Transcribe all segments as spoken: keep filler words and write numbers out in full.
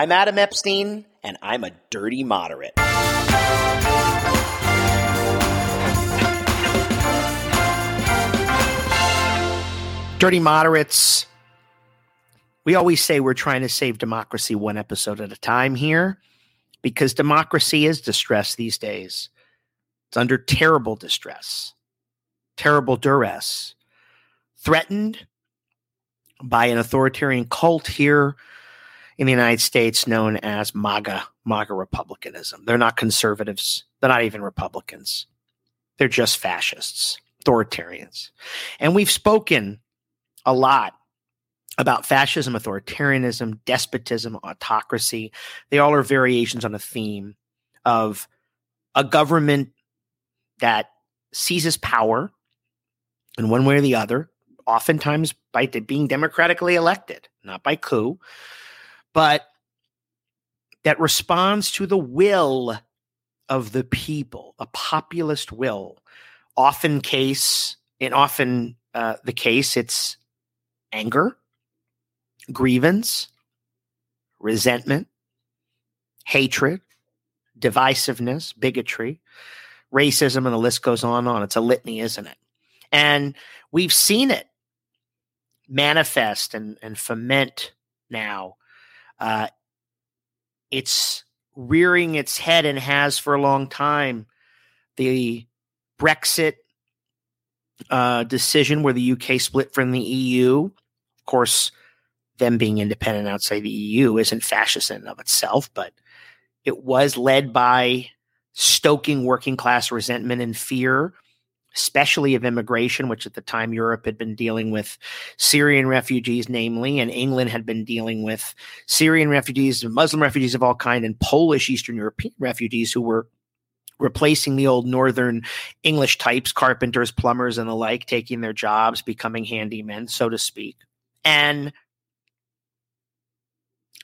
I'm Adam Epstein, and I'm a dirty moderate. Dirty Moderates, we always say we're trying to save democracy one episode at a time here, because democracy is distressed these days. It's under terrible distress, terrible duress, threatened by an authoritarian cult here in the United States known as MAGA, MAGA Republicanism. They're not conservatives. They're not even Republicans. They're just fascists, authoritarians. And we've spoken a lot about fascism, authoritarianism, despotism, autocracy. They all are variations on a theme of a government that seizes power in one way or the other, oftentimes by de- being democratically elected, not by coup, but that responds to the will of the people, a populist will. Often case, and often uh, the case, it's anger, grievance, resentment, hatred, divisiveness, bigotry, racism, and the list goes on and on. It's a litany, isn't it? And we've seen it manifest and, and foment now. Uh, it's rearing its head and has for a long time. The Brexit uh, decision where the U K split from the E U, of course, them being independent outside the E U isn't fascist in and of itself, but it was led by stoking working class resentment and fear, especially of immigration, which at the time Europe had been dealing with Syrian refugees, namely, and England had been dealing with Syrian refugees, Muslim refugees of all kinds, and Polish Eastern European refugees who were replacing the old Northern English types, carpenters, plumbers, and the like, taking their jobs, becoming handymen, so to speak. And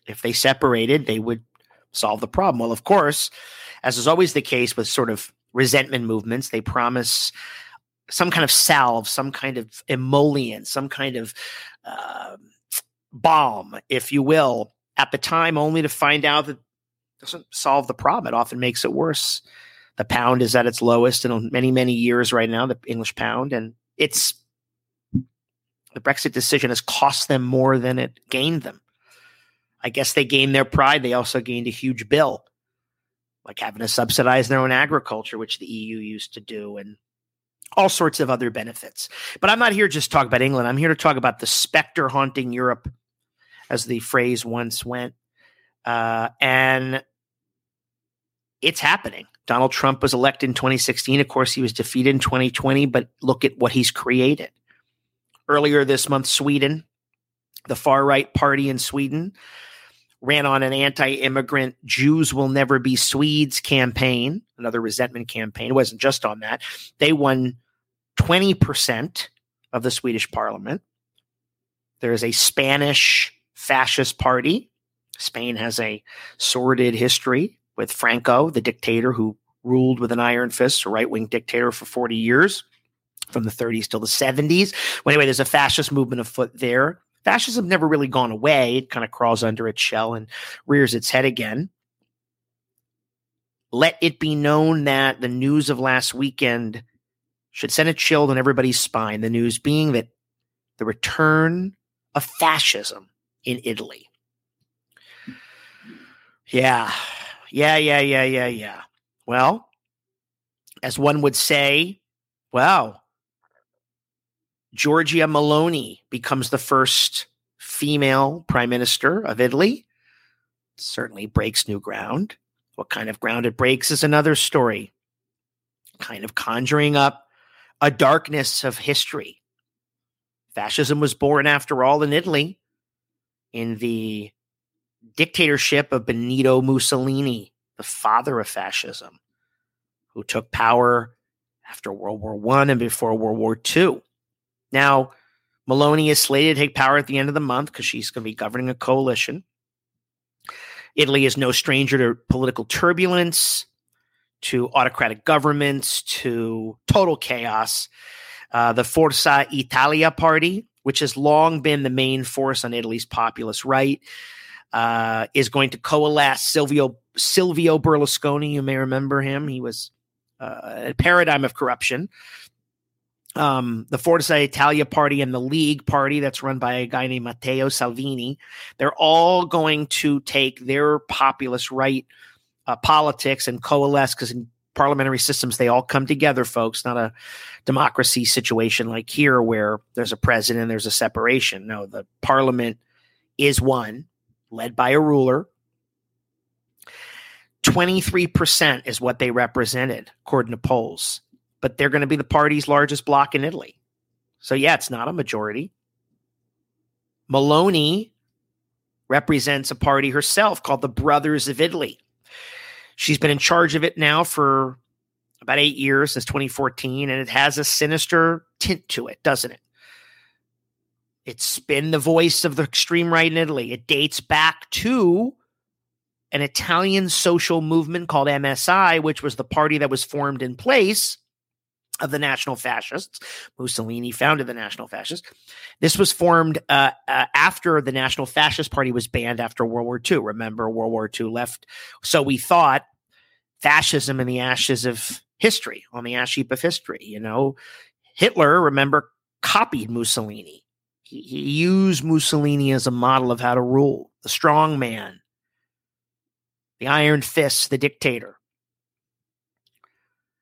if they separated, they would solve the problem. Well, of course, as is always the case with sort of resentment movements, they promise some kind of salve, some kind of emollient, some kind of uh, balm, if you will, at the time, only to find out that it doesn't solve the problem. It often makes it worse. The pound is at its lowest in many, many years right now, the English pound, and it's the Brexit decision has cost them more than it gained them. I guess they gained their pride. They also gained a huge bill, like having to subsidize their own agriculture, which the E U used to do, and all sorts of other benefits. But I'm not here just to talk about England. I'm here to talk about the specter haunting Europe, as the phrase once went. Uh, and it's happening. Donald Trump was elected in twenty sixteen. Of course, he was defeated in twenty twenty, but look at what he's created. Earlier this month, Sweden, the far-right party in Sweden, ran on an anti-immigrant Jews will never be Swedes campaign, another resentment campaign. It wasn't just on that. They won twenty percent of the Swedish parliament. There is a Spanish fascist party. Spain has a sordid history with Franco, the dictator who ruled with an iron fist, a right-wing dictator for forty years, from the thirties till the seventies. Well, anyway, there's a fascist movement afoot there. Fascism never really gone away. It kind of crawls under its shell and rears its head again. Let it be known that the news of last weekend should send a chill down everybody's spine, the news being that the return of fascism in Italy. Yeah, yeah, yeah, yeah, yeah, yeah. Well, as one would say, wow, Giorgia Meloni becomes the first female prime minister of Italy. Certainly breaks new ground. What kind of ground it breaks is another story. Kind of conjuring up a darkness of history. Fascism was born, after all, in Italy in the dictatorship of Benito Mussolini, the father of fascism, who took power after World War One and before World War Two. Now, Meloni is slated to take power at the end of the month because she's going to be governing a coalition. Italy is no stranger to political turbulence, to autocratic governments, to total chaos. Uh, the Forza Italia party, which has long been the main force on Italy's populist right, uh, is going to coalesce Silvio Silvio Berlusconi. You may remember him. He was uh, a paradigm of corruption. Um, the Forza Italia party and the League party that's run by a guy named Matteo Salvini. They're all going to take their populist right uh, politics and coalesce, because in parliamentary systems, they all come together, folks, not a democracy situation like here where there's a president, there's a separation. No, the parliament is one led by a ruler. twenty-three percent is what they represented, according to polls. But they're going to be the party's largest bloc in Italy. So, yeah, it's not a majority. Meloni represents a party herself called the Brothers of Italy. She's been in charge of it now for about eight years, since twenty fourteen, and it has a sinister tint to it, doesn't it? It's been the voice of the extreme right in Italy. It dates back to an Italian social movement called M S I, which was the party that was formed in place of the National Fascists. Mussolini founded the National Fascists. This was formed uh, uh, after the National Fascist Party was banned after World War Two. Remember, World War Two left. So we thought fascism in the ashes of history, on the ash heap of history. You know, Hitler, remember, copied Mussolini. He, he used Mussolini as a model of how to rule, the strong man, the iron fist, the dictator.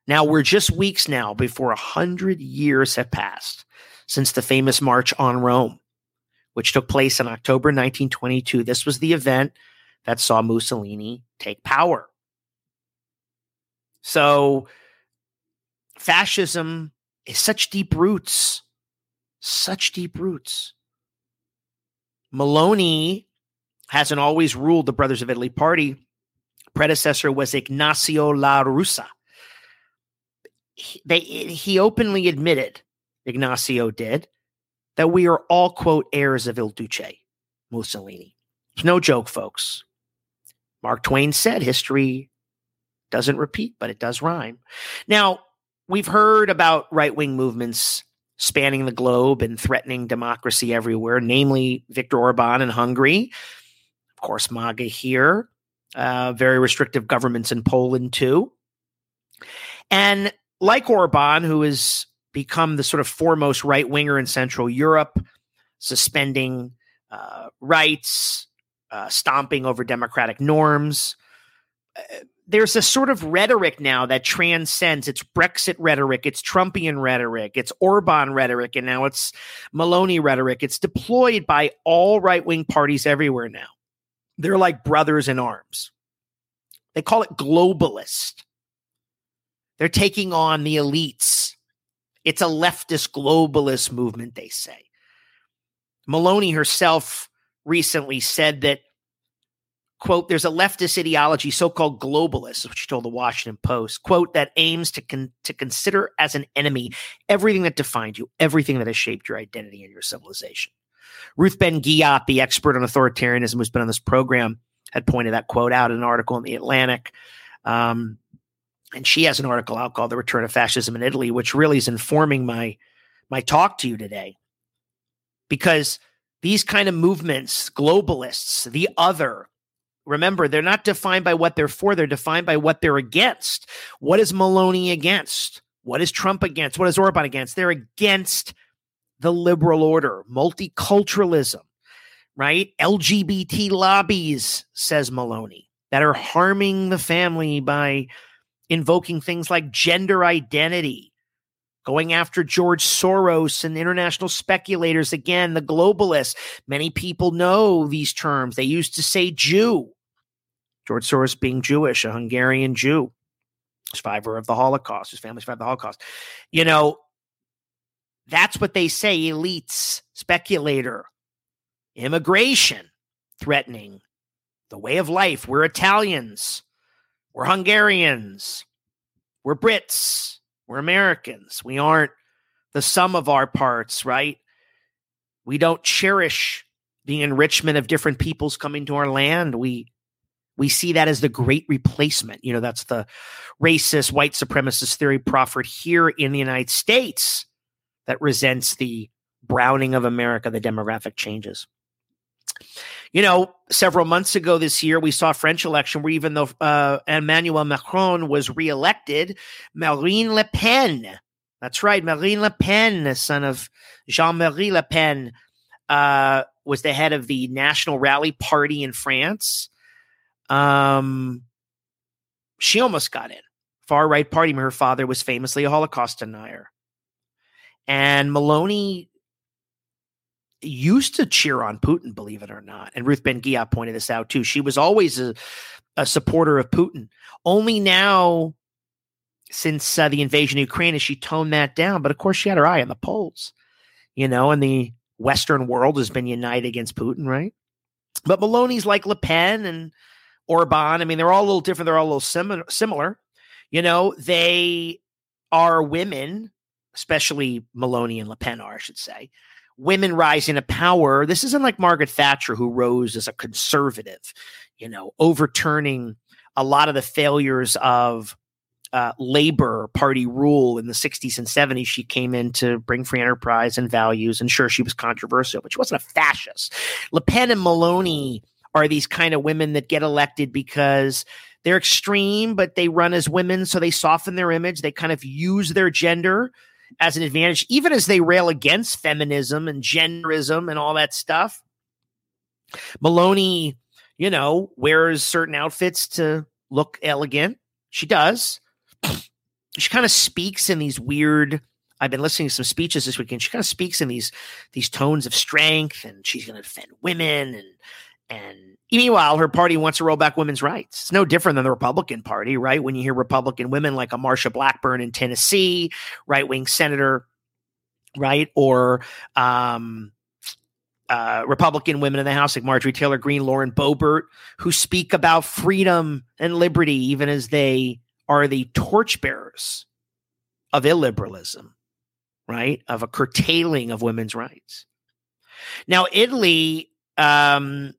Now, we're just weeks now before one hundred years have passed since the famous March on Rome, which took place in October nineteen twenty-two. This was the event that saw Mussolini take power. So fascism is such deep roots, such deep roots. Meloni hasn't always ruled the Brothers of Italy party. Predecessor was Ignazio La Russa. He, they, he openly admitted, Ignazio did, that we are all, quote, heirs of Il Duce, Mussolini. It's no joke, folks. Mark Twain said history doesn't repeat, but it does rhyme. Now, we've heard about right-wing movements spanning the globe and threatening democracy everywhere, namely Viktor Orban in Hungary, of course, MAGA here, uh, very restrictive governments in Poland, too. And like Orban, who has become the sort of foremost right-winger in Central Europe, suspending uh, rights, uh, stomping over democratic norms, uh, there's a sort of rhetoric now that transcends. It's Brexit rhetoric, it's Trumpian rhetoric, it's Orban rhetoric, and now it's Meloni rhetoric. It's deployed by all right-wing parties everywhere now. They're like brothers in arms. They call it globalist. They're taking on the elites. It's a leftist globalist movement, they say. Meloni herself recently said that, quote, there's a leftist ideology, so-called globalist, which she told the Washington Post, quote, that aims to con- to consider as an enemy everything that defined you, everything that has shaped your identity and your civilization. Ruth Ben-Ghiat, the expert on authoritarianism who's been on this program, had pointed that quote out in an article in The Atlantic. Um And she has an article out called The Return of Fascism in Italy, which really is informing my my talk to you today. Because these kind of movements, globalists, the other, remember, they're not defined by what they're for. They're defined by what they're against. What is Meloni against? What is Trump against? What is Orban against? They're against the liberal order, multiculturalism, right? L G B T lobbies, says Meloni, that are harming the family by invoking things like gender identity, going after George Soros and international speculators. Again, the globalists. Many people know these terms. They used to say Jew. George Soros being Jewish, a Hungarian Jew, survivor of the Holocaust, his family survived the Holocaust. You know, that's what they say. Elites, speculator, immigration, threatening the way of life. We're Italians. We're Hungarians, we're Brits, we're Americans. We aren't the sum of our parts, right? We don't cherish the enrichment of different peoples coming to our land. We we see that as the great replacement. You know, that's the racist, white supremacist theory proffered here in the United States that resents the browning of America, the demographic changes. You know, several months ago this year, we saw a French election where even though uh, Emmanuel Macron was reelected, Marine Le Pen, that's right, Marine Le Pen, the son of Jean-Marie Le Pen, uh, was the head of the National Rally party in France. Um, she almost got in. Far-right party. Her father was famously a Holocaust denier. And Meloni used to cheer on Putin, believe it or not. And Ruth Ben-Ghiat pointed this out too. She was always a, a supporter of Putin. Only now, since uh, the invasion of Ukraine, has she toned that down. But of course, she had her eye on the polls, you know, and the Western world has been united against Putin, right? But Meloni's like Le Pen and Orban. I mean, they're all a little different. They're all a little sim- similar. You know, they are women, especially Meloni and Le Pen are, I should say, women rising to power. This isn't like Margaret Thatcher, who rose as a conservative, you know, overturning a lot of the failures of uh, Labor Party rule in the sixties and seventies. She came in to bring free enterprise and values, and sure, she was controversial, but she wasn't a fascist. Le Pen and Meloni are these kind of women that get elected because they're extreme, but they run as women, so they soften their image. They kind of use their gender as an advantage, even as they rail against feminism and genderism and all that stuff. Meloni, you know, wears certain outfits to look elegant. She does. She kind of speaks in these weird, I've been listening to some speeches this weekend. She kind of speaks in these, these tones of strength, and she's going to defend women. And, and meanwhile, her party wants to roll back women's rights. It's no different than the Republican Party, right? When you hear Republican women like a Marsha Blackburn in Tennessee, right-wing senator, right? Or um, uh, Republican women in the House like Marjorie Taylor Greene, Lauren Boebert, who speak about freedom and liberty, even as they are the torchbearers of illiberalism, right? Of a curtailing of women's rights. Now, Italy... Um,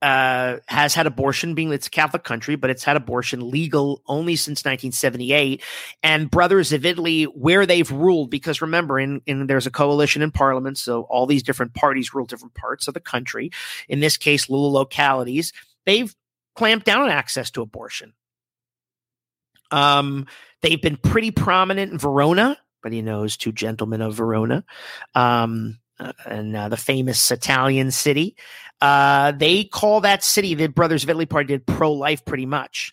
Uh, has had abortion being, it's a Catholic country, but it's had abortion legal only since nineteen seventy-eight. And Brothers of Italy, where they've ruled, because remember, in, in there's a coalition in parliament, so all these different parties rule different parts of the country. In this case, little localities, they've clamped down on access to abortion. Um, they've been pretty prominent in Verona, but he knows two gentlemen of Verona. Um, Uh, and uh, the famous Italian city. Uh, they call that city, the Brothers of Italy Party did, pro-life pretty much.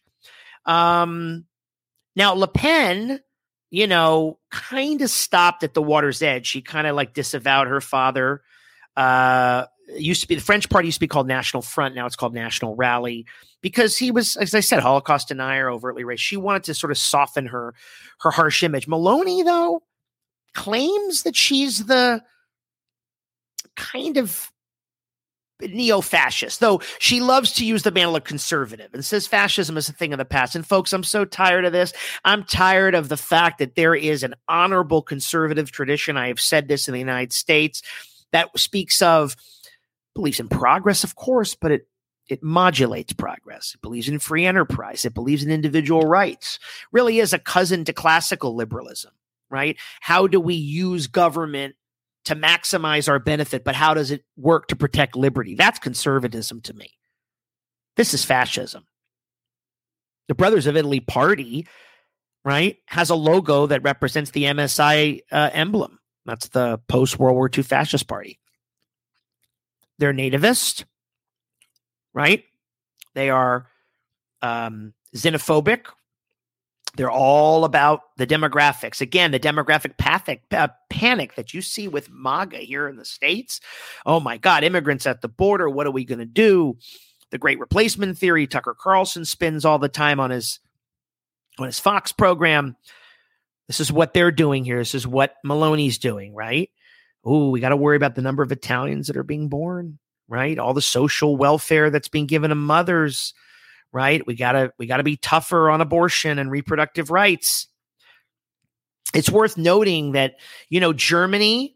Um, now, Le Pen, you know, kind of stopped at the water's edge. She kind of like disavowed her father. Uh, used to be, the French party used to be called National Front. Now it's called National Rally, because he was, as I said, Holocaust denier, overtly racist. She wanted to sort of soften her, her harsh image. Meloni, though, claims that she's the kind of neo-fascist, though she loves to use the mantle of conservative and says fascism is a thing of the past. And folks, I'm so tired of this. I'm tired of the fact that there is an honorable conservative tradition. I have said this in the United States that speaks of beliefs in progress, of course, but it It modulates progress. It believes in free enterprise. It believes in individual rights. Really is a cousin to classical liberalism, right? How do we use government to maximize our benefit, but how does it work to protect liberty? That's conservatism to me. This is fascism. The Brothers of Italy Party, right, has a logo that represents the M S I uh, emblem. That's the post-World War Two Fascist Party. They're nativist, right? They are um, xenophobic. They're all about the demographics. Again, the demographic pathic, uh, panic that you see with MAGA here in the States. Oh, my God, immigrants at the border. What are we going to do? The great replacement theory. Tucker Carlson spins all the time on his on his Fox program. This is what they're doing here. This is what Meloni's doing, right? Ooh, we got to worry about the number of Italians that are being born, right? All the social welfare that's being given to mothers. Right. We got to we got to be tougher on abortion and reproductive rights. It's worth noting that, you know, Germany,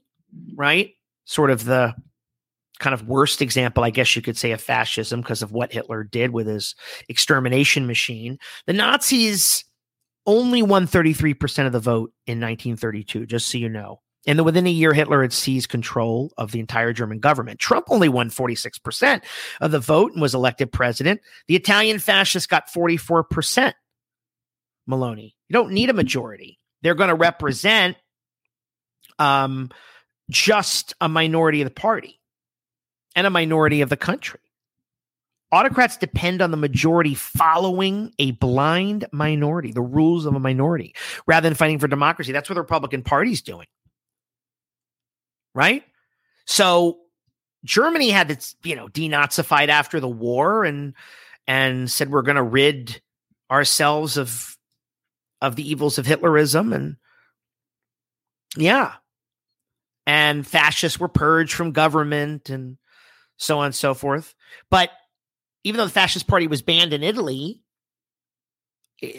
right, sort of the kind of worst example, I guess you could say, of fascism because of what Hitler did with his extermination machine. The Nazis only won thirty-three percent of the vote in nineteen thirty-two, just so you know. And then within a year, Hitler had seized control of the entire German government. Trump only won forty-six percent of the vote and was elected president. The Italian fascists got forty-four percent, Meloni. You don't need a majority. They're going to represent um, just a minority of the party and a minority of the country. Autocrats depend on the majority following a blind minority, the rules of a minority, rather than fighting for democracy. That's what the Republican Party's doing. Right? So Germany had its, you know, denazified after the war and and said we're going to rid ourselves of of the evils of Hitlerism. And yeah. And fascists were purged from government and so on and so forth. But even though the Fascist Party was banned in Italy,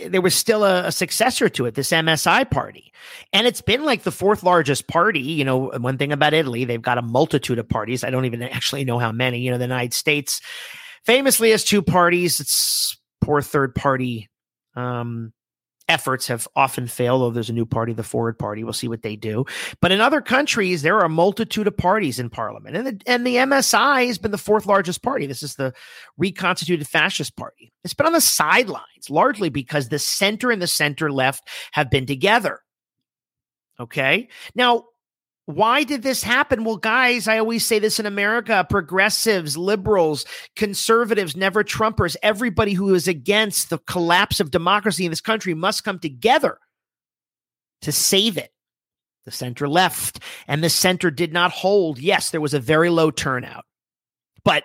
there was still a, a successor to it, this M S I party. And it's been like the fourth largest party. You know, one thing about Italy, they've got a multitude of parties. I don't even actually know how many. You know, the United States famously has two parties. It's poor third party um, efforts have often failed, although there's a new party, the Forward Party. We'll see what they do. But in other countries, there are a multitude of parties in parliament. And the, and the M S I has been the fourth largest party. This is the reconstituted fascist party. It's been on the sidelines, largely because the center and the center left have been together. Okay? Now, why did this happen? Well, guys, I always say this in America, progressives, liberals, conservatives, never Trumpers, everybody who is against the collapse of democracy in this country must come together to save it. The center left and the center did not hold. Yes, there was a very low turnout, but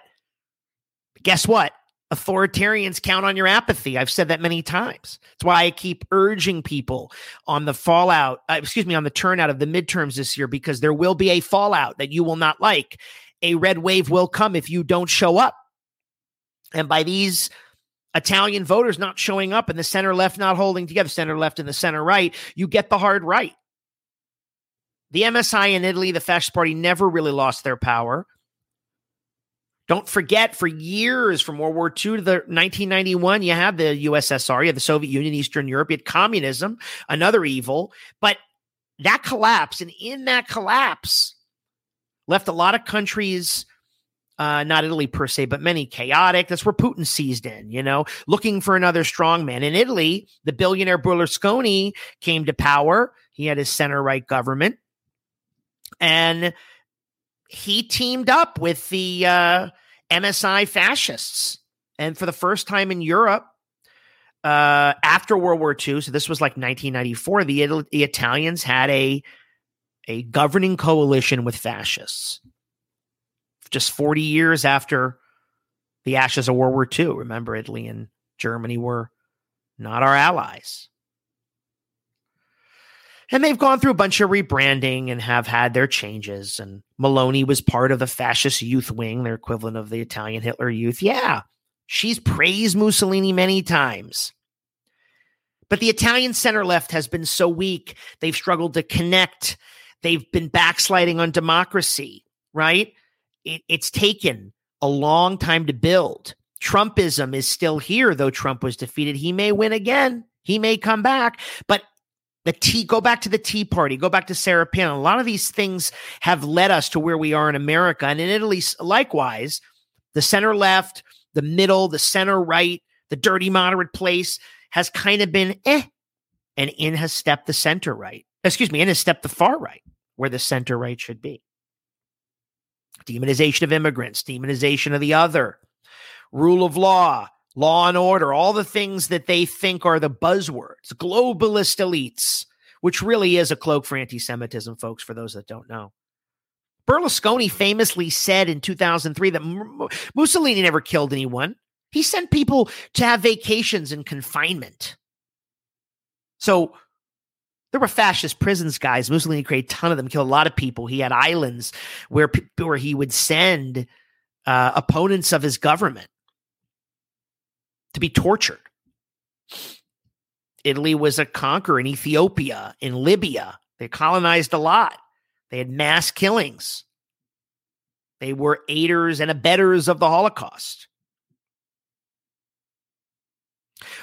guess what? Authoritarians count on your apathy. I've said that many times. That's why I keep urging people on the fallout, uh, excuse me, on the turnout of the midterms this year, because there will be a fallout that you will not like. A red wave will come if you don't show up. And by these Italian voters not showing up and the center left not holding together, center left and the center right, you get the hard right. The M S I in Italy, the Fascist Party, never really lost their power. Don't forget, for years, from World War Two to the nineteen ninety-one, you had the U S S R, you had the Soviet Union, Eastern Europe, you had communism, another evil. But that collapse, and in that collapse, left a lot of countries, uh, not Italy per se, but many chaotic. That's where Putin seized in, you know, looking for another strongman. In Italy, the billionaire Berlusconi came to power. He had his center-right government. And he teamed up with the uh, M S I fascists. And for the first time in Europe, uh, after World War Two, so this was like nineteen ninety-four, the, Ital- the Italians had a, a governing coalition with fascists. Just forty years after the ashes of World War Two. Remember, Italy and Germany were not our allies. And they've gone through a bunch of rebranding and have had their changes. And Meloni was part of the fascist youth wing, their equivalent of the Italian Hitler Youth. Yeah, she's praised Mussolini many times. But the Italian center left has been so weak. They've struggled to connect. They've been backsliding on democracy, right? It, it's taken a long time to build. Trumpism is still here, though Trump was defeated. He may win again. He may come back. But The tea, go back to the Tea Party, go back to Sarah Palin. A lot of these things have led us to where we are in America. And in Italy, likewise, the center left, the middle, the center right, the dirty moderate place has kind of been eh. And in has stepped the center right. Excuse me, in has stepped the far right, where the center right should be. Demonization of immigrants, demonization of the other, rule of law, law and order, all the things that they think are the buzzwords, globalist elites, which really is a cloak for anti-Semitism, folks, for those that don't know. Berlusconi famously said in two thousand three that M- Mussolini never killed anyone. He sent people to have vacations in confinement. So there were fascist prisons, guys. Mussolini created a ton of them, killed a lot of people. He had islands where, where he would send uh, opponents of his government to be tortured. Italy was a conqueror in Ethiopia, in Libya. They colonized a lot. They had mass killings. They were aiders and abettors of the Holocaust.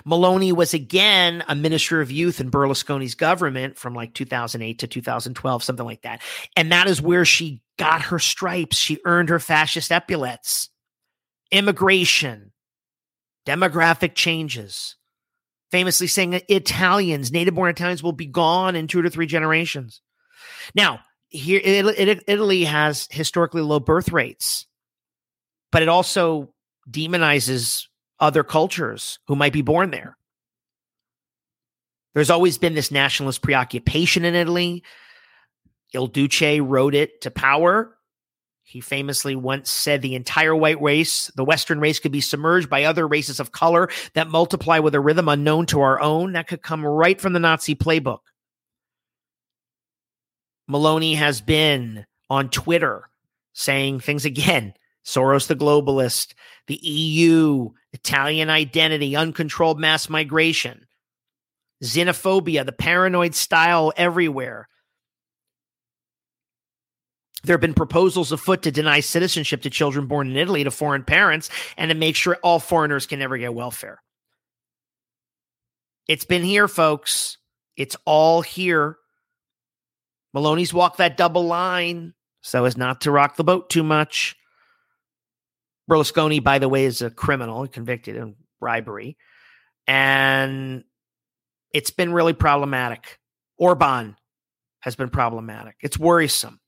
Meloni was again a minister of youth in Berlusconi's government from like two thousand eight to two thousand twelve, something like that. And that is where she got her stripes. She earned her fascist epaulets. Immigration, demographic changes, famously saying that Italians, native-born Italians will be gone in two to three generations. Now, here Italy has historically low birth rates, but it also demonizes other cultures who might be born there. There's always been this nationalist preoccupation in Italy. Il Duce rode it to power. He famously once said the entire white race, the Western race, could be submerged by other races of color that multiply with a rhythm unknown to our own. That could come right from the Nazi playbook. Meloni has been on Twitter saying things again. Soros the globalist, the E U, Italian identity, uncontrolled mass migration, xenophobia, the paranoid style everywhere. There have been proposals afoot to deny citizenship to children born in Italy to foreign parents and to make sure all foreigners can never get welfare. It's been here, folks. It's all here. Meloni's walked that double line so as not to rock the boat too much. Berlusconi, by the way, is a criminal convicted of bribery. And it's been really problematic. Orban has been problematic. It's worrisome.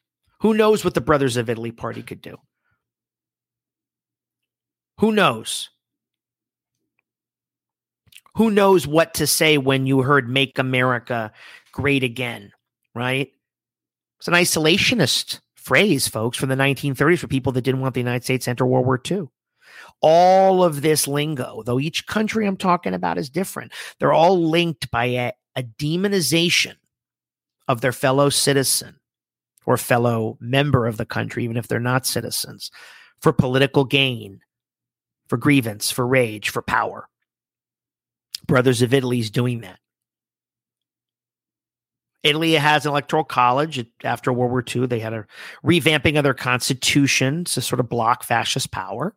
Who knows what the Brothers of Italy party could do? Who knows? Who knows what to say when you heard Make America Great Again, right? It's an isolationist phrase, folks, from the nineteen thirties for people that didn't want the United States to enter World War Two. All of this lingo, though each country I'm talking about is different, they're all linked by a, a demonization of their fellow citizen, or fellow member of the country, even if they're not citizens, for political gain, for grievance, for rage, for power. Brothers of Italy is doing that. Italy has an electoral college. After World War Two, they had a revamping of their constitution to sort of block fascist power.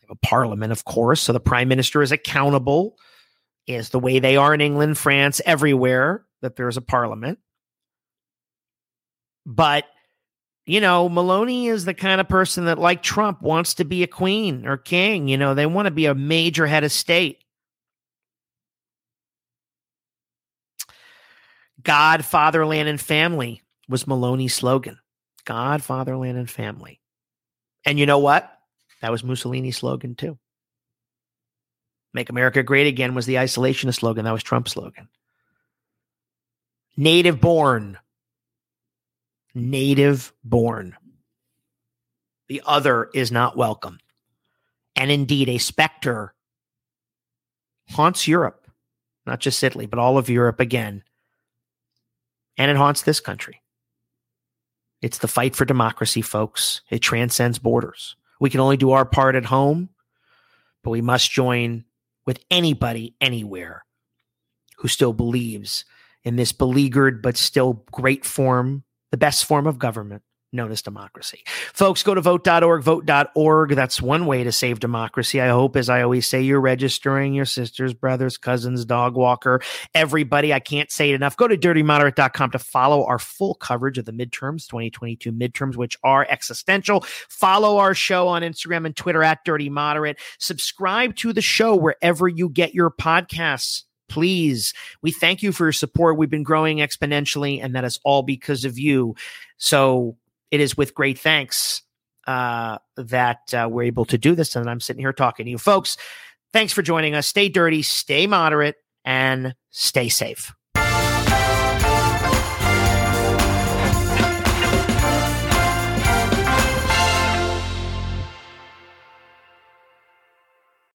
They have a parliament, of course, so the prime minister is accountable, is the way they are in England, France, everywhere that there is a parliament. But, you know, Meloni is the kind of person that, like Trump, wants to be a queen or king. You know, they want to be a major head of state. God, fatherland, and family was Meloni's slogan. God, fatherland, and family. And you know what? That was Mussolini's slogan, too. Make America Great Again was the isolationist slogan. That was Trump's slogan. Native born. Native born. The other is not welcome. And indeed, a specter haunts Europe, not just Italy, but all of Europe again. And it haunts this country. It's the fight for democracy, folks. It transcends borders. We can only do our part at home, but we must join with anybody, anywhere, who still believes in this beleaguered but still great form, the best form of government known as democracy. Folks, go to vote dot org, vote dot org. That's one way to save democracy. I hope, as I always say, you're registering your sisters, brothers, cousins, dog walker, everybody. I can't say it enough. Go to dirty moderate dot com to follow our full coverage of the midterms, twenty twenty-two midterms, which are existential. Follow our show on Instagram and Twitter at Dirty Moderate. Subscribe to the show wherever you get your podcasts. Please, we thank you for your support. We've been growing exponentially, and that is all because of you. So it is with great thanks uh, that uh, we're able to do this, and I'm sitting here talking to you. Folks, thanks for joining us. Stay dirty, stay moderate, and stay safe.